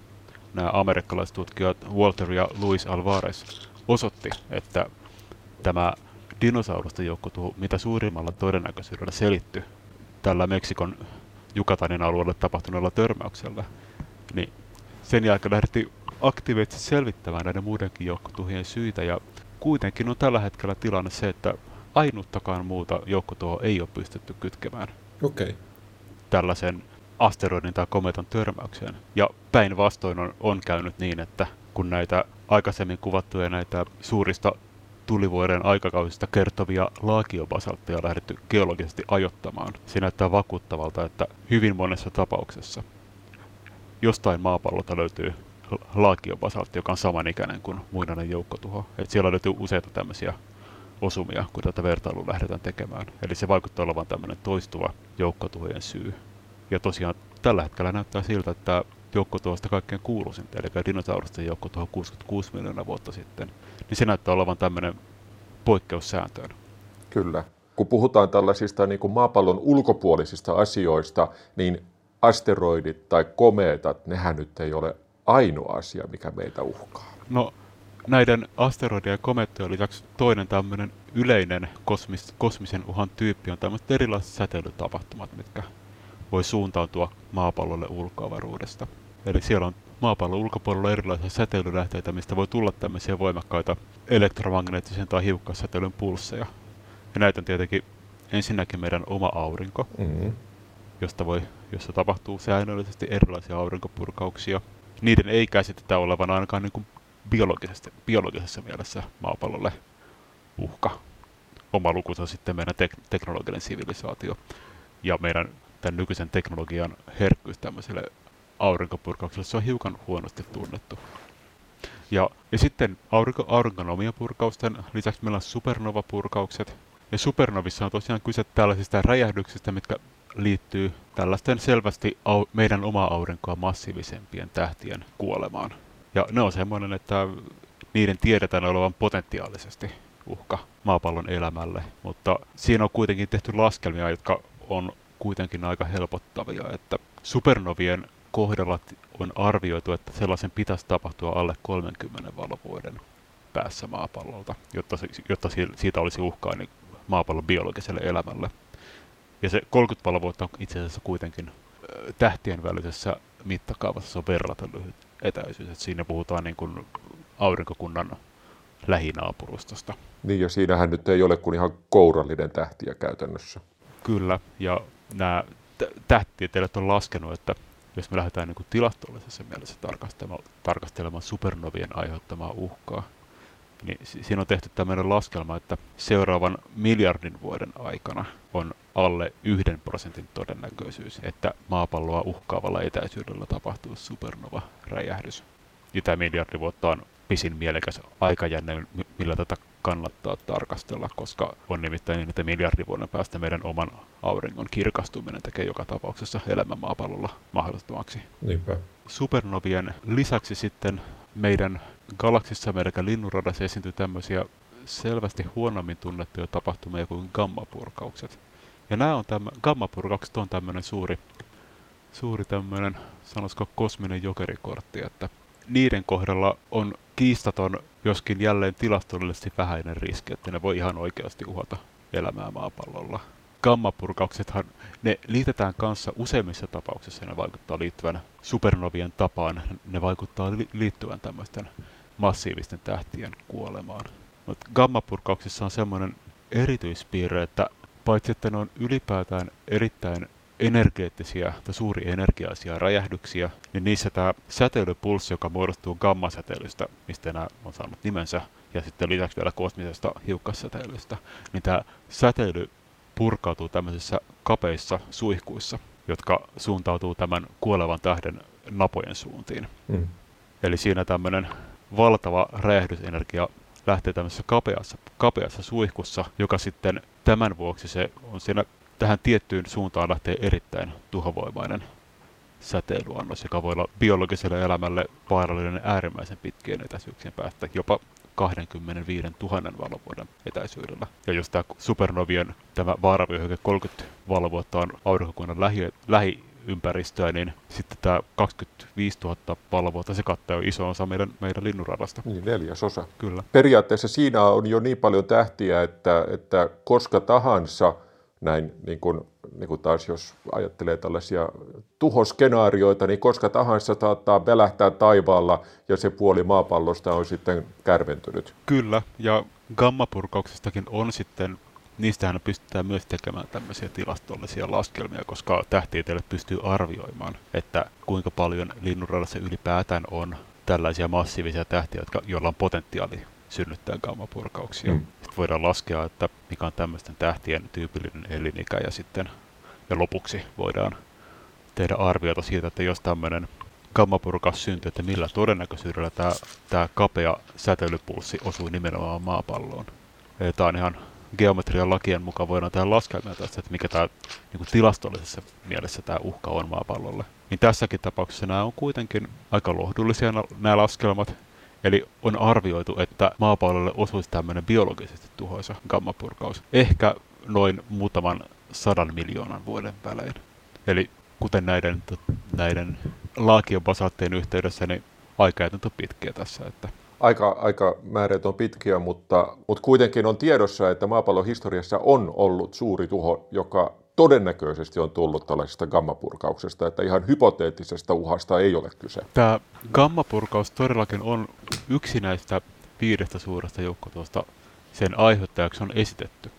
nämä amerikkalaiset tutkijat Walter ja Luis Alvarez osoitti, että tämä dinosaurusten joukkotuho mitä suurimmalla todennäköisyydellä selittyi tällä Meksikon Yucatanin alueella tapahtuneella törmäyksellä, niin sen jälkeen lähdettiin aktiivisesti selvittämään näiden muidenkin joukkotuhojen syitä, ja kuitenkin on tällä hetkellä tilanne se, että ainuttakaan muuta joukkotuhoa ei ole pystytty kytkemään okay. tällaisen asteroidin tai kometan törmäykseen. Ja päinvastoin on, on käynyt niin, että kun näitä aikaisemmin kuvattuja näitä suurista tulivuoden aikakausista kertovia laakiobasaltteja on lähdetty geologisesti ajoittamaan, se näyttää vakuuttavalta, että hyvin monessa tapauksessa jostain maapallolta löytyy laakiobasaltti, joka on samanikäinen kuin muinainen joukkotuho. Et siellä löytyy useita tämmöisiä osumia, kun tätä vertailua lähdetään tekemään. Eli se vaikuttaa olevan tämmöinen toistuva joukkotuhojen syy. Ja tosiaan tällä hetkellä näyttää siltä, että joukkotuhosta kaikkein kuuluisinta, eli dinosaurusten joukkotuho kuusikymmentäkuusi miljoonaa vuotta sitten, niin se näyttää olevan tämmöinen poikkeussääntöön. Kyllä. Kun puhutaan tällaisista niin kuin maapallon ulkopuolisista asioista, niin asteroidit tai komeetat, nehän nyt ei ole ainoa asia, mikä meitä uhkaa. No, näiden asteroidien ja komeettojen lisäksi toinen tämmöinen yleinen kosmis, kosmisen uhan tyyppi on tämmöiset erilaiset säteilytapahtumat, mitkä voi suuntautua maapallolle ulkoavaruudesta. Eli siellä on maapallon ulkopuolella erilaisia säteilylähteitä, mistä voi tulla tämmöisiä voimakkaita elektromagneettisen tai hiukkassäteilyn pulsseja. Ja näitä on tietenkin ensinnäkin meidän oma aurinko, mm-hmm. josta voi, jossa tapahtuu säännöllisesti erilaisia aurinkopurkauksia. Niiden ei käsitetä olevan ainakaan niin kuin biologisessa, biologisessa mielessä maapallolle uhka. Oma lukunsa sitten meidän tek- teknologinen sivilisaatio ja meidän tämän nykyisen teknologian herkkyys tämmöiselle aurinkopurkaukselle, se on hiukan huonosti tunnettu. Ja, ja sitten aurinko, aurinkonomian purkausten lisäksi meillä on supernova-purkaukset. Ja supernovissa on tosiaan kyse tällaisista räjähdyksistä, mitkä liittyy tällaisten selvästi au, meidän omaa aurinkoa massiivisempien tähtien kuolemaan. Ja ne on semmoinen, että niiden tiedetään olevan potentiaalisesti uhka maapallon elämälle, mutta siinä on kuitenkin tehty laskelmia, jotka on kuitenkin aika helpottavia, että supernovien kohdalla on arvioitu, että sellaisen pitäisi tapahtua alle kolmenkymmenen valovuoden päässä maapallolta, jotta, jotta siitä olisi uhkaa niin maapallon biologiselle elämälle. Ja se kolmekymmentä valovuotta on itse asiassa kuitenkin tähtien välisessä mittakaavassa se on verraten lyhyt etäisyys. Et siinä puhutaan niin kuin aurinkokunnan lähinaapurustosta. Niin, ja siinähän nyt ei ole kuin ihan kourallinen tähtiä käytännössä. Kyllä, ja nämä tähtitieteilijät on laskenut, että jos me lähdetään niin kuin tilastollisessa mielessä tarkastelemaan, tarkastelemaan supernovien aiheuttamaa uhkaa, niin siinä on tehty tämmöinen laskelma, että seuraavan miljardin vuoden aikana on alle yhden prosentin todennäköisyys, että maapalloa uhkaavalla etäisyydellä tapahtuu supernova-räjähdys. Ja tämä miljardi vuotta on pisin mielekäs aikajänne, millä tätä kannattaa tarkastella, koska on nimittäin niin, että miljardin vuoden päästä meidän oman auringon kirkastuminen tekee joka tapauksessa elämän maapallolla mahdottomaksi. Niinpä. Supernovien lisäksi sitten meidän galaksissa, meidän linnunradassa esiintyy tämmöisiä selvästi huonommin tunnettuja tapahtumia kuin gammapurkaukset. Ja nämä on tämmö, gammapurkaukset on tämmöinen suuri, suuri tämmöinen, sanoisiko kosminen jokerikortti, että niiden kohdalla on kiistaton, joskin jälleen tilastollisesti vähäinen riski, että ne voi ihan oikeasti uhata elämää maapallolla. Gammapurkauksethan, ne liitetään kanssa useimmissa tapauksissa, ne vaikuttaa liittyvän supernovien tapaan, ne vaikuttaa liittyvän tämmöisten massiivisten tähtien kuolemaan. Mutta gammapurkauksissa on semmoinen erityispiirre, että paitsi että ne on ylipäätään erittäin energeettisiä tai suuria energiaisia räjähdyksiä, niin niissä tämä säteilypulssi, joka muodostuu gammasäteilystä, mistä nämä on saanut nimensä, ja sitten lisäksi vielä kosmisesta hiukkassäteilystä, niin tämä säteily purkautuu tämmöisissä kapeissa suihkuissa, jotka suuntautuu tämän kuolevan tähden napojen suuntiin. Mm. Eli siinä tämmöinen valtava räjähdysenergia lähtee tämmöisessä kapeassa, kapeassa suihkussa, joka sitten tämän vuoksi se on siinä tähän tiettyyn suuntaan lähtee erittäin tuhovoimainen säteilyannos, joka voi olla biologiselle elämälle vaarallinen äärimmäisen pitkien etäisyyksien päästä, jopa kaksikymmentäviisituhatta valovuoden etäisyydellä. Ja jos tämä supernovien tämä vaaravyöhyke kolmekymmentä valovuotta on aurinkokunnan lähi, lähiympäristöä, niin sitten tämä kaksikymmentäviisituhatta valovuotta, se kattaa jo iso osa meidän, meidän linnunradasta. Niin, neljäsosa. Kyllä. Periaatteessa siinä on jo niin paljon tähtiä, että, että koska tahansa näin, niin kun, niin kun taas jos ajattelee tällaisia tuhoskenaarioita, niin koska tahansa saattaa välähtää taivaalla ja se puoli maapallosta on sitten kärventynyt. Kyllä, ja gammapurkauksestakin on sitten, niistähän pystytään myös tekemään tämmöisiä tilastollisia laskelmia, koska tähtitieteilijät pystyy arvioimaan, että kuinka paljon linnunradassa ylipäätään on tällaisia massiivisia tähtiä, jotka, joilla on potentiaali synnyttää gammapurkauksia. Mm. Sitten voidaan laskea, että mikä on tämmöisten tähtien tyypillinen elinikä, ja sitten ja lopuksi voidaan tehdä arviota siitä, että jos tämmöinen gammapurkaus syntyy, että millä todennäköisyydellä tämä, tämä kapea säteilypulssi osuu nimenomaan maapalloon. Eli tämä on ihan geometrian lakien mukaan voidaan tehdä laskelmia tästä, että mikä tämä niin kuin tilastollisessa mielessä tämä uhka on maapallolle. Niin tässäkin tapauksessa nämä on kuitenkin aika lohdullisia nämä laskelmat. Eli on arvioitu, että maapallolle osuisi tämmöinen biologisesti tuhoisa gammapurkaus. Ehkä noin muutaman sadan miljoonan vuoden välein. Eli kuten näiden, näiden laakiobasalttien yhteydessä, niin aikajatot on pitkiä tässä. Että. Aika, aikamäärät on pitkiä, mutta, mutta kuitenkin on tiedossa, että maapallon historiassa on ollut suuri tuho, joka todennäköisesti on tullut tällaisesta gammapurkauksesta, että ihan hypoteettisesta uhasta ei ole kyse. Tämä gammapurkaus todellakin on yksi näistä viidestä suuresta joukkotuosta. Sen aiheuttajaksi on esitetty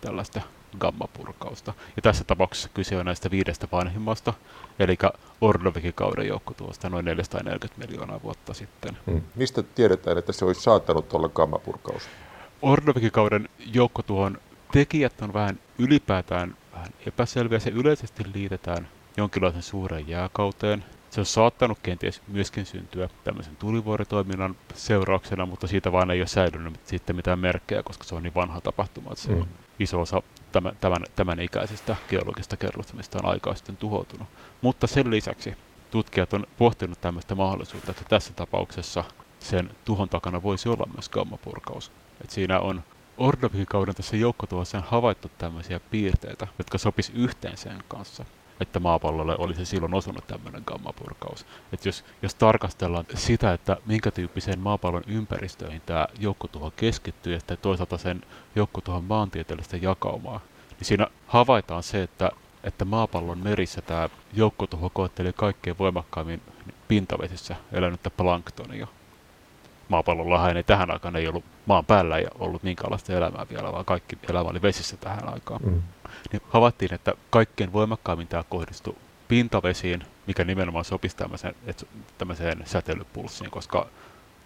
tällaista gammapurkausta. Ja tässä tapauksessa kyse on näistä viidestä vanhimmasta, eli Ordovikin kauden joukkotuosta noin neljäsataaneljäkymmentä miljoonaa vuotta sitten. Hmm. Mistä tiedetään, että se olisi saattanut olla gammapurkaus? Ordovikin kauden joukkotuhon tekijät on vähän ylipäätään vähän epäselviä. Se yleisesti liitetään jonkinlaisen suuren jääkauteen. Se on saattanut kenties myöskin syntyä tämmöisen tulivuoritoiminnan seurauksena, mutta siitä vaan ei ole säilynyt sitten mitään merkkejä, koska se on niin vanha tapahtuma, että se on iso osa tämän, tämän, tämän ikäisestä geologisesta kerrosta, mistä on aikaa sitten tuhoutunut. Mutta sen lisäksi tutkijat on pohtinut tämmöistä mahdollisuutta, että tässä tapauksessa sen tuhon takana voisi olla myös gammapurkaus. Et siinä on Ordovikin kauden tässä joukkotuhossa on havaittu tämmöisiä piirteitä, jotka sopisi yhteen sen kanssa, että maapallolle olisi silloin osunut tämmöinen gammapurkaus. Et jos, jos tarkastellaan sitä, että minkä tyyppiseen maapallon ympäristöihin tämä joukkotuho keskittyy, ja toisaalta sen joukkotuhon maantieteellistä jakaumaa, niin siinä havaitaan se, että, että maapallon merissä tämä joukkotuho koetteli kaikkein voimakkaimmin pintavesissä elänyttä planktonia. Maapallollahan ei tähän aikaan ei ollut maan päällä ja ollut minkäänlaista elämää vielä, vaan kaikki elämä oli vesissä tähän aikaan. Mm. Niin havaittiin, että kaikkein voimakkaammin tämä kohdistui pintavesiin, mikä nimenomaan sopisi tämmöiseen, tämmöiseen säteilypulssiin, koska,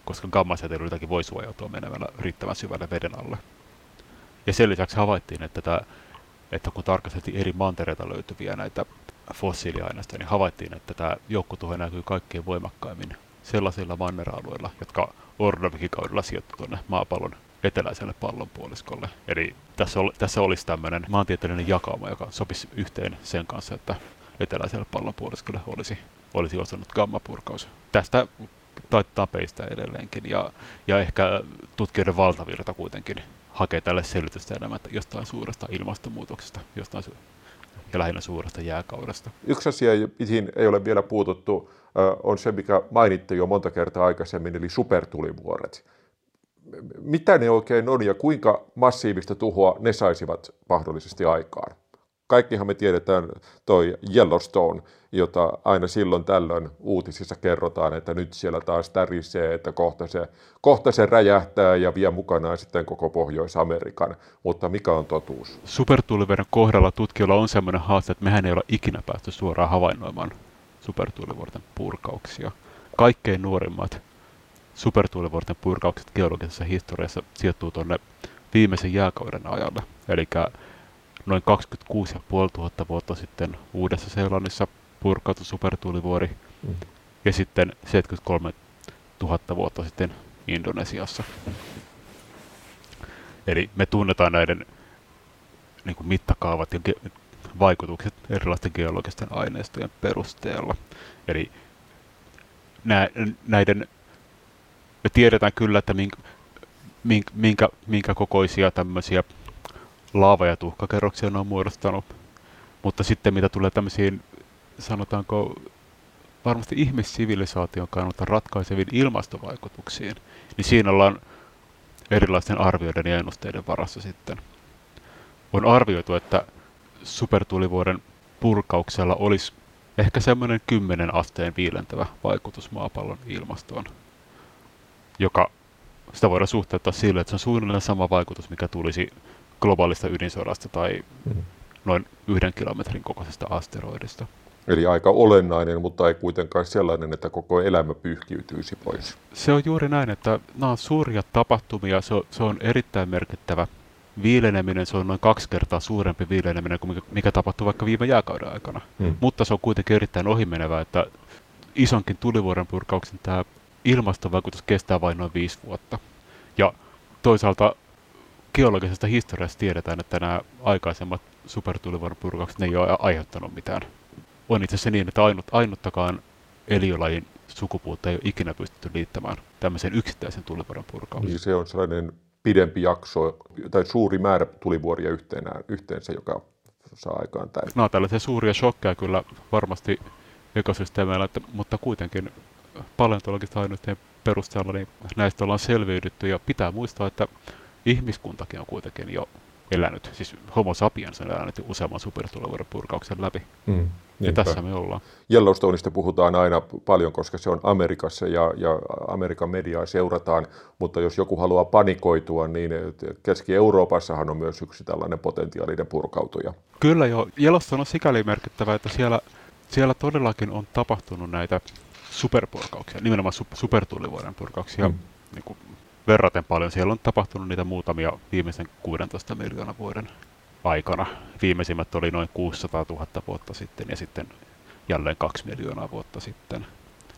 koska gammasäteilyltäkin voi suojautua menemällä riittävän syvälle veden alle. Ja sen lisäksi havaittiin, että, tämä, että kun tarkasteltiin eri mantereita löytyviä näitä fossiiliaineistoja, niin havaittiin, että tämä joukkotuho näkyy kaikkein voimakkaimmin sellaisilla manner-alueilla, jotka Ordovikin kaudella sijoittui tuonne maapallon eteläiselle pallonpuoliskolle. Eli tässä, ol, tässä olisi tämmöinen maantieteellinen jakauma, joka sopisi yhteen sen kanssa, että eteläiselle pallonpuoliskolle olisi, olisi osunut gammapurkaus. Tästä taitetaan peistä edelleenkin, ja, ja ehkä tutkijoiden valtavirta kuitenkin hakee tälle selitystä enemmän jostain suuresta ilmastonmuutoksesta, jostain su- ja lähinnä suuresta jääkaudesta. Yksi asia, mihin ei ole vielä puututtu, on se, mikä mainittiin jo monta kertaa aikaisemmin, eli supertulivuoret. Mitä ne oikein on ja kuinka massiivista tuhoa ne saisivat mahdollisesti aikaan? Kaikkihan me tiedetään toi Yellowstone, jota aina silloin tällöin uutisissa kerrotaan, että nyt siellä taas tärisee, että kohta se, kohta se räjähtää ja vie mukanaan sitten koko Pohjois-Amerikan. Mutta mikä on totuus? Supertuulivuoren kohdalla tutkijoilla on sellainen haaste, että mehän ei ole ikinä päästy suoraan havainnoimaan supertuulivuorten purkauksia. Kaikkein nuorimmat supertuulivuorten purkaukset geologisessa historiassa sijoittuu tuonne viimeisen jääkauden ajalle, eli noin kaksikymmentäkuusituhatta viisisataa vuotta sitten Uudessa-Seelannissa purkautui supertuulivuori mm. ja sitten seitsemänkymmentäkolmetuhatta vuotta sitten Indonesiassa. Eli me tunnetaan näiden niin kuin mittakaavat ja ge- vaikutukset erilaisten geologisten aineistojen perusteella. Eli nä- näiden, me tiedetään kyllä, että minkä, minkä, minkä kokoisia tämmöisiä laava- ja tuhkakerroksia ne on muodostanut, mutta sitten mitä tulee tämmöisiin, sanotaanko varmasti ihmissivilisaation kannalta ratkaiseviin ilmastovaikutuksiin, niin siinä ollaan erilaisten arvioiden ja ennusteiden varassa sitten. On arvioitu, että supertuulivuoren purkauksella olisi ehkä semmoinen kymmenen asteen viilentävä vaikutus maapallon ilmastoon, joka sitä voidaan suhteuttaa sille, että se on suunnilleen sama vaikutus, mikä tulisi globaalista ydinsodasta tai noin yhden kilometrin kokoisesta asteroidista. Eli aika olennainen, mutta ei kuitenkaan sellainen, että koko elämä pyyhkiytyisi pois. Se on juuri näin, että nämä on suuria tapahtumia, se on, se on erittäin merkittävä viileneminen, se on noin kaksi kertaa suurempi viileneminen kuin mikä, mikä tapahtui vaikka viime jääkauden aikana. Hmm. Mutta se on kuitenkin erittäin ohimenevä, että isonkin tulivuoren purkauksen tämä ilmastovaikutus kestää vain noin viisi vuotta. Ja toisaalta geologisesta historiasta tiedetään, että nämä aikaisemmat supertuulivuoren purkaukset ne ei ole aiheuttanut mitään. On itse asiassa niin, että ainut, ainuttakaan eliölajin sukupuutta ei ole ikinä pystytty liittämään tämmöiseen yksittäisen tulivuoren purkaukseen. Niin se on sellainen pidempi jakso tai suuri määrä tulivuoria yhteensä, joka saa aikaan tämän. No tällaisia suuria shokkeja kyllä varmasti ekosysteemeillä, mutta kuitenkin paleontologisten aineistojen perusteella niin näistä ollaan selviydytty ja pitää muistaa, että ihmiskuntakin on kuitenkin jo elänyt, siis homo sapiens on elänyt useamman supertuulivuoren purkauksen läpi. Mm, ja tässä me ollaan. Yellowstoneista puhutaan aina paljon, koska se on Amerikassa ja, ja Amerikan mediaa seurataan, mutta jos joku haluaa panikoitua, niin Keski-Euroopassahan on myös yksi tällainen potentiaalinen purkautuja. Kyllä joo. Yellowstone on sikäli merkittävä, että siellä, siellä todellakin on tapahtunut näitä superpurkauksia, nimenomaan supertuulivuoren purkauksia. Mm. Niin kuin verraten paljon. Siellä on tapahtunut niitä muutamia viimeisen kuudentoista miljoonan vuoden aikana. Viimeisimmät oli noin kuusisataatuhatta vuotta sitten ja sitten jälleen kaksi miljoonaa vuotta sitten.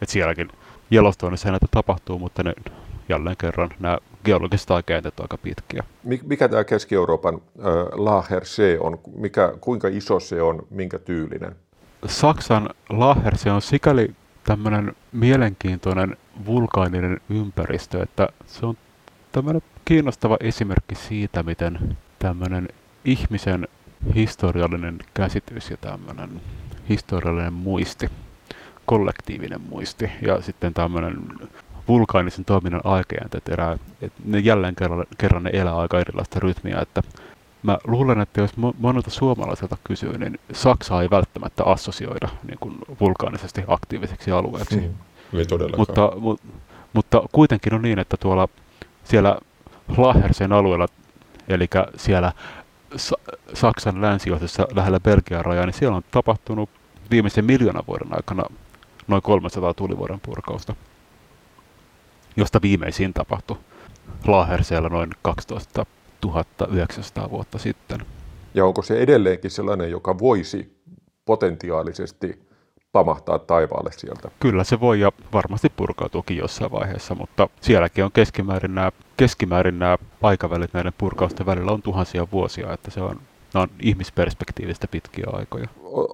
Et sielläkin Yellowstonessa näitä tapahtuu, mutta ne, jälleen kerran nämä geologiset aikakäänteet on aika pitkiä. Mikä tämä Keski-Euroopan äh, Laachersee on? Mikä, kuinka iso se on? Minkä tyylinen? Saksan Laachersee on sikäli tämmöinen mielenkiintoinen vulkaaninen ympäristö, että se on tämmöinen kiinnostava esimerkki siitä, miten tämmöinen ihmisen historiallinen käsitys ja tämmöinen historiallinen muisti, kollektiivinen muisti ja sitten tämmöinen vulkaanisen toiminnan aikajänteet elää, että ne jälleen kerran, kerran ne elää aika erilaista rytmiä, että mä luulen, että jos monelta suomalaiselta kysyy, niin Saksaa ei välttämättä assosioida niin kuin vulkaanisesti aktiiviseksi alueeksi. Mm. Mutta, mu, mutta kuitenkin on niin, että tuolla siellä Laacherseen alueella, eli siellä Saksan länsiosassa lähellä Belgian rajaa, niin siellä on tapahtunut viimeisen miljoonan vuoden aikana noin kolmesataa tulivuoren purkausta, josta viimeisin tapahtui Laacherseella noin kaksitoistatuhatta yhdeksänsataa vuotta sitten. Ja onko se edelleenkin sellainen, joka voisi potentiaalisesti pamahtaa taivaalle sieltä? Kyllä se voi ja varmasti purkautuukin jossain vaiheessa, mutta sielläkin on keskimäärin nämä, keskimäärin nämä aikavälit näiden purkausten välillä on tuhansia vuosia, että se on, on ihmisperspektiivistä pitkiä aikoja.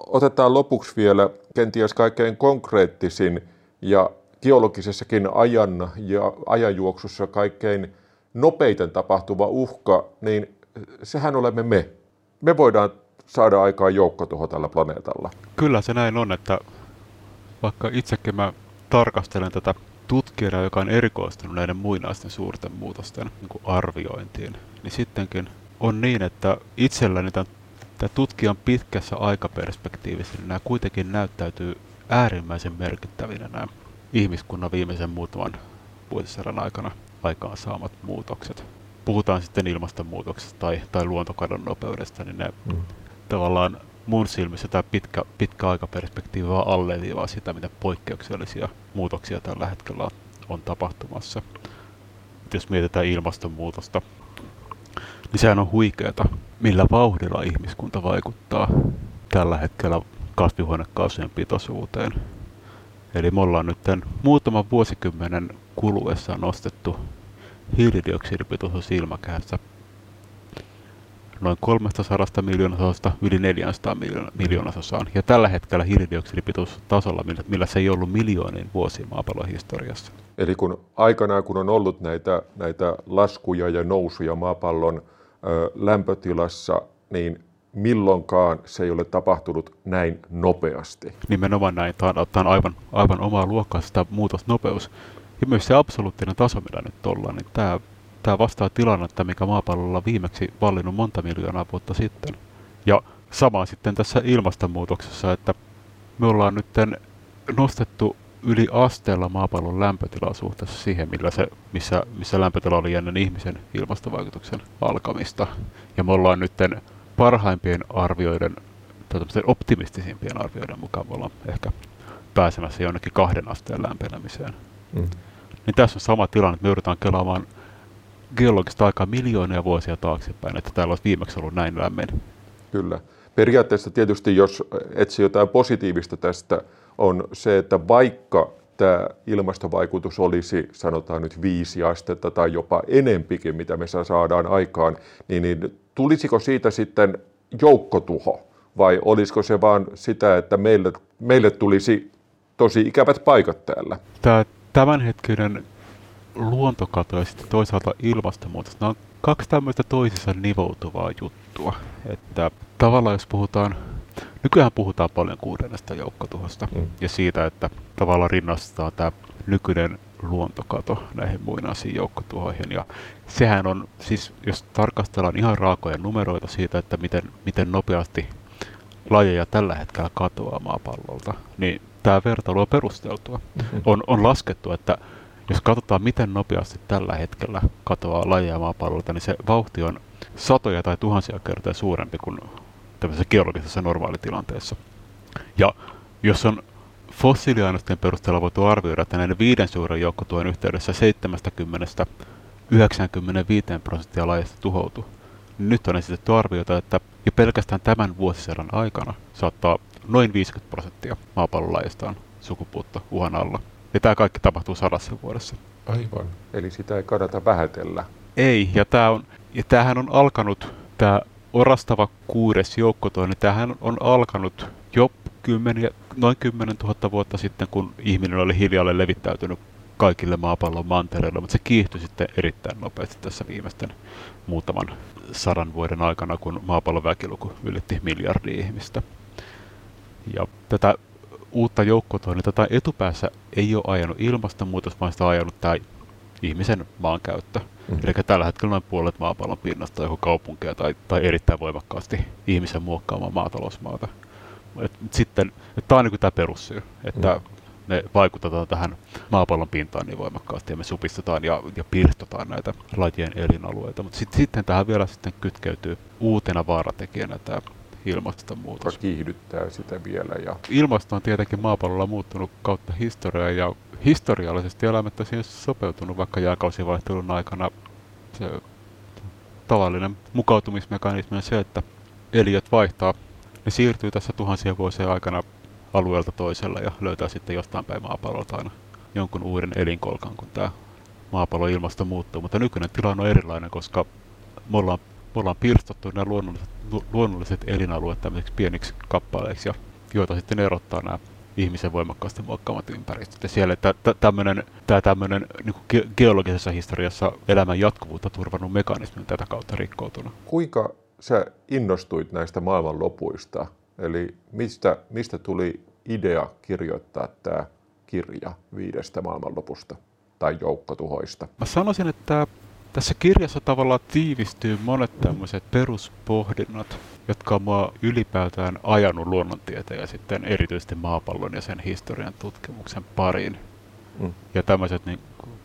Otetaan lopuksi vielä kenties kaikkein konkreettisin ja geologisessakin ajan ja ajanjuoksussa kaikkein nopeiten tapahtuva uhka, niin sehän olemme me. Me voidaan saada aikaan joukkotuho tällä planeetalla. Kyllä se näin on, että vaikka itsekin mä tarkastelen tätä tutkijana, joka on erikoistunut näiden muinaisten suurten muutosten niin kuin arviointiin, niin sittenkin on niin, että itselläni tämän, Tämä tutkijan pitkässä aikaperspektiivissä, niin nämä kuitenkin näyttäytyy äärimmäisen merkittävinä nämä ihmiskunnan viimeisen muutaman vuosisadan aikana aikaan saamat muutokset. Puhutaan sitten ilmastonmuutoksesta tai, tai luontokadon nopeudesta, niin ne mm. tavallaan mun silmissä tämä pitkä, pitkä aikaperspektiivi vaan alleviivaa sitä, mitä poikkeuksellisia muutoksia tällä hetkellä on, on tapahtumassa. Et jos mietitään ilmastonmuutosta, niin sehän on huikeata, millä vauhdilla ihmiskunta vaikuttaa tällä hetkellä kasvihuonekaasujen pitoisuuteen. Eli me ollaan nyt tämän muutaman vuosikymmenen kuluessa nostettu hiilidioksidipitoisuus ilmakehässä noin kolmestasadasta miljoonasosasta yli neljästäsadasta miljoonasosaan. Ja tällä hetkellä hiilidioksidipitoisuus tasolla, millä se ei ollut miljoonin vuosia maapallon historiassa. Eli kun aikanaan, kun on ollut näitä, näitä laskuja ja nousuja maapallon ö, lämpötilassa, niin milloinkaan se ei ole tapahtunut näin nopeasti. Nimenomaan näin. Tämä on, tämä on aivan, aivan omaa luokkaa sitä muutosnopeus. Ja myös se absoluuttinen taso, mitä nyt ollaan, niin tämä, tämä vastaa tilannetta, mikä maapallolla on viimeksi vallinnut monta miljoonaa vuotta sitten. Ja sama sitten tässä ilmastonmuutoksessa, että me ollaan nyt nostettu yli asteella maapallon lämpötilaa suhteessa siihen, millä se, missä, missä lämpötila oli ennen ihmisen ilmastovaikutuksen alkamista. Ja me ollaan nyt parhaimpien arvioiden, tai optimistisimpien arvioiden mukaan me ollaan ehkä pääsemässä jonnekin kahden asteen lämpenemiseen. Mm. Niin tässä on sama tilanne, että me joudutaan kelaamaan geologista aikaa miljoonia vuosia taaksepäin, että täällä olisi viimeksi ollut näin lämmin. Kyllä. Periaatteessa tietysti, jos etsi jotain positiivista tästä, on se, että vaikka tämä ilmastovaikutus olisi, sanotaan nyt viisi astetta tai jopa enempikin, mitä me saadaan aikaan, niin, niin tulisiko siitä sitten joukkotuho vai olisiko se vaan sitä, että meille, meille tulisi tosi ikävät paikat täällä? Tämä tämänhetkinen luontokato ja sitten toisaalta ilmastonmuutos, nämä on kaksi tämmöistä toisissa nivoutuvaa juttua. Että tavallaan jos puhutaan, nykyään puhutaan paljon kuudennesta joukkotuhosta mm. ja siitä, että tavallaan rinnastetaan tämä nykyinen luontokato näihin muinaisiin joukkotuhoihin. Ja sehän on, siis jos tarkastellaan ihan raakoja numeroita siitä, että miten, miten nopeasti lajeja tällä hetkellä katoaa maapallolta, niin tämä vertailu on perusteltua. On, on laskettu, että jos katsotaan, miten nopeasti tällä hetkellä katoaa lajeja maapallolta, niin se vauhti on satoja tai tuhansia kertaa suurempi kuin tämmöisessä geologisessa normaalitilanteessa. Ja jos on fossiiliainosten perusteella voitu arvioida, että näiden viiden suuren joukkotuen yhteydessä seitsemästäkymmenestä yhdeksäänkymmeneenviiteen prosenttia lajeista tuhoutuu, niin nyt on esitetty arvioita, että jo pelkästään tämän vuosisadan aikana saattaa noin viisikymmentä prosenttia maapallon lajista on sukupuutta uhan alla. Ja tämä kaikki tapahtuu sadassa vuodessa. Aivan. Eli sitä ei kannata vähätellä. Ei, ja, tää on, ja tämähän on alkanut, tämä orastava kuudes joukkotuho, niin tämähän on alkanut jo kymmeniä, noin kymmenen tuhatta vuotta sitten, kun ihminen oli hiljalleen levittäytynyt kaikille maapallon mantereille, mutta se kiihtyi sitten erittäin nopeasti tässä viimeisten muutaman sadan vuoden aikana, kun maapallon väkiluku ylitti miljardia ihmistä. Ja tätä uutta joukkotuhoa, niin tätä etupäässä ei ole ajanut ilmastonmuutos, vaan sitä on ajanut tämä ihmisen maankäyttö. Mm. Eli tällä hetkellä noin puolet maapallon pinnasta on joku kaupunkia tai, tai erittäin voimakkaasti ihmisen muokkaamaa maatalousmaata. Et sitten, et tämä on niin tämä perussyy, että mm. me vaikutetaan tähän maapallon pintaan niin voimakkaasti ja me supistetaan ja, ja pirstotaan näitä lajien elinalueita. Mutta sit, sitten tähän vielä sitten kytkeytyy uutena vaaratekijänä tämä ilmastonmuutos. Kiihdyttää sitä vielä. Ja ilmasto on tietenkin maapallolla muuttunut kautta historiaa ja historiallisesti elämät on siihen sopeutunut, vaikka jääkausivaihtelun aikana se tavallinen mukautumismekanismi on se, että eliöt vaihtaa. Ne siirtyy tässä tuhansien vuosien aikana alueelta toisella ja löytää sitten jostain päin maapallolta aina jonkun uuden elinkolkan, kun tämä maapallon ilmasto muuttuu. Mutta nykyinen tilanne on erilainen, koska me ollaan Me ollaan pirstottu nämä luonnolliset, luonnolliset elinalueet tämmöisiksi pieniksi kappaleiksi, ja joita sitten erottaa nämä ihmisen voimakkaasti muokkaamat ympäristöt. Ja siellä tämä tämmöinen niin geologisessa historiassa elämän jatkuvuutta turvannut mekanismi on tätä kautta rikkoutunut. Kuinka sä innostuit näistä maailmanlopuista? Eli mistä, mistä tuli idea kirjoittaa tämä kirja viidestä maailmanlopusta tai joukkotuhoista? Mä sanoisin, että Tässä kirjassa tavallaan tiivistyy monet tämmöiset peruspohdinnat, jotka on mua ylipäätään ajanut luonnontieteen ja sitten erityisesti maapallon ja sen historian tutkimuksen pariin. Mm. Ja tämmöiset niin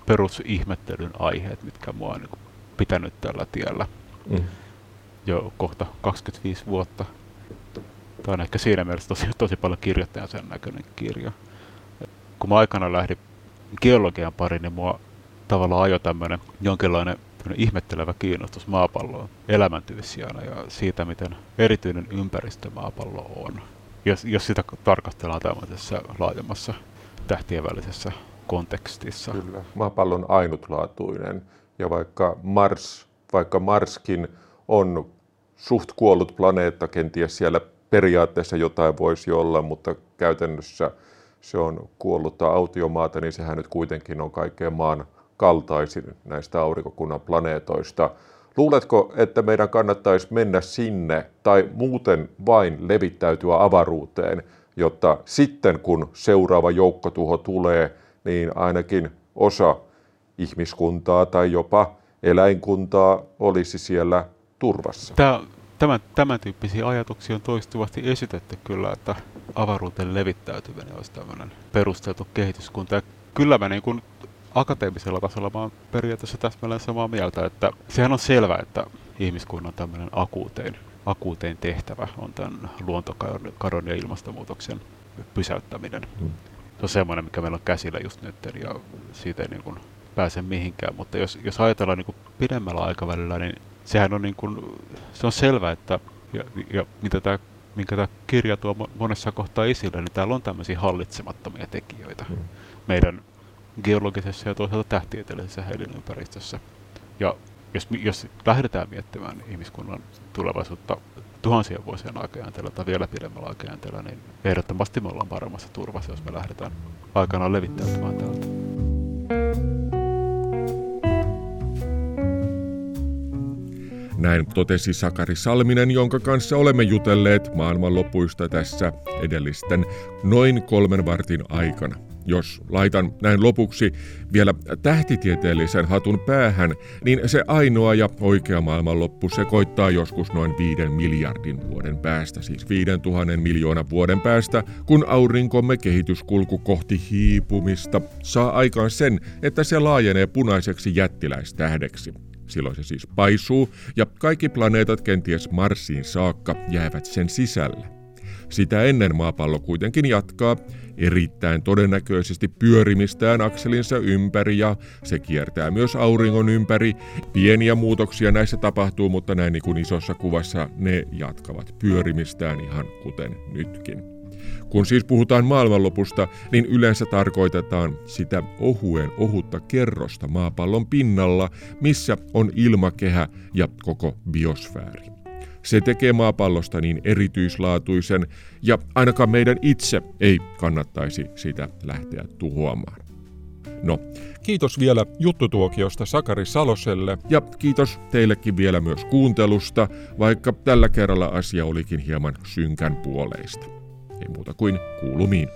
perusihmettelyn aiheet, mitkä mua on niin pitänyt tällä tiellä mm. jo kohta kaksikymmentäviisi vuotta. Tämä on ehkä siinä mielessä tosi, tosi paljon kirjoittajan sen näköinen kirja. Kun mä aikana lähdin geologian pariin, niin mua tavallaan ajoi tämmöinen jonkinlainen ihmettelevä kiinnostus maapalloon elämäntyyssijana ja siitä, miten erityinen ympäristö maapallo on, jos, jos sitä tarkastellaan tämmöisessä laajemmassa tähtien välisessä kontekstissa. Kyllä, maapallo on ainutlaatuinen ja vaikka, Mars, vaikka Marskin on suht kuollut planeetta, kenties siellä periaatteessa jotain voisi olla, mutta käytännössä se on kuollutta autiomaata, niin sehän nyt kuitenkin on kaikkein maan kaltaisin näistä aurinkokunnan planeetoista. Luuletko, että meidän kannattaisi mennä sinne tai muuten vain levittäytyä avaruuteen, jotta sitten kun seuraava joukkotuho tulee, niin ainakin osa ihmiskuntaa tai jopa eläinkuntaa olisi siellä turvassa? Tämä, tämän, tämän tyyppisiä ajatuksia on toistuvasti esitetty kyllä, että avaruuteen levittäytyminen olisi tämmöinen perusteltu kehityskunta. Ja kyllä mä niin kuin akateemisella tasolla mä oon periaatteessa täsmälleen samaa mieltä, että sehän on selvää, että ihmiskunnan tämmöinen akuutein, akuutein tehtävä on tämän luontokadon ja ilmastonmuutoksen pysäyttäminen. Mm. Se on semmoinen, mikä meillä on käsillä just nyt, ja siitä ei niin kuin pääse mihinkään, mutta jos, jos ajatellaan niin kuin pidemmällä aikavälillä, niin sehän on, niin kuin, se on selvää, että ja, ja mitä tämä, minkä tämä kirja tuo monessa kohtaa esille, niin täällä on tämmöisiä hallitsemattomia tekijöitä mm. meidän geologisessa ja toisaalta tähtitieteellisessä elinympäristössä. Ja jos, jos lähdetään miettimään ihmiskunnan tulevaisuutta tuhansien vuosien aikajänteellä tai vielä pidemmällä aikajänteellä, niin ehdottomasti me ollaan paremmassa turvassa, jos me lähdetään aikanaan levittäytymään täältä. Näin totesi Sakari Salminen, jonka kanssa olemme jutelleet maailmanlopuista tässä edellisten noin kolmen vartin aikana. Jos laitan näin lopuksi vielä tähtitieteellisen hatun päähän, niin se ainoa ja oikea maailmanloppu sekoittaa joskus noin viiden miljardin vuoden päästä, siis viiden tuhannen miljoonan vuoden päästä, kun aurinkomme kehityskulku kohti hiipumista saa aikaan sen, että se laajenee punaiseksi jättiläistähdeksi. Silloin se siis paisuu ja kaikki planeetat kenties Marsiin saakka jäävät sen sisälle. Sitä ennen maapallo kuitenkin jatkaa erittäin todennäköisesti pyörimistään akselinsa ympäri ja se kiertää myös auringon ympäri. Pieniä muutoksia näissä tapahtuu, mutta näin niin kuin isossa kuvassa ne jatkavat pyörimistään ihan kuten nytkin. Kun siis puhutaan maailmanlopusta, niin yleensä tarkoitetaan sitä ohuen ohutta kerrosta maapallon pinnalla, missä on ilmakehä ja koko biosfääri. Se tekee maapallosta niin erityislaatuisen, ja ainakaan meidän itse ei kannattaisi sitä lähteä tuhoamaan. No, kiitos vielä juttutuokiosta Sakari Saloselle, ja kiitos teillekin vielä myös kuuntelusta, vaikka tällä kerralla asia olikin hieman synkän puoleista. Ei muuta kuin kuulumiin.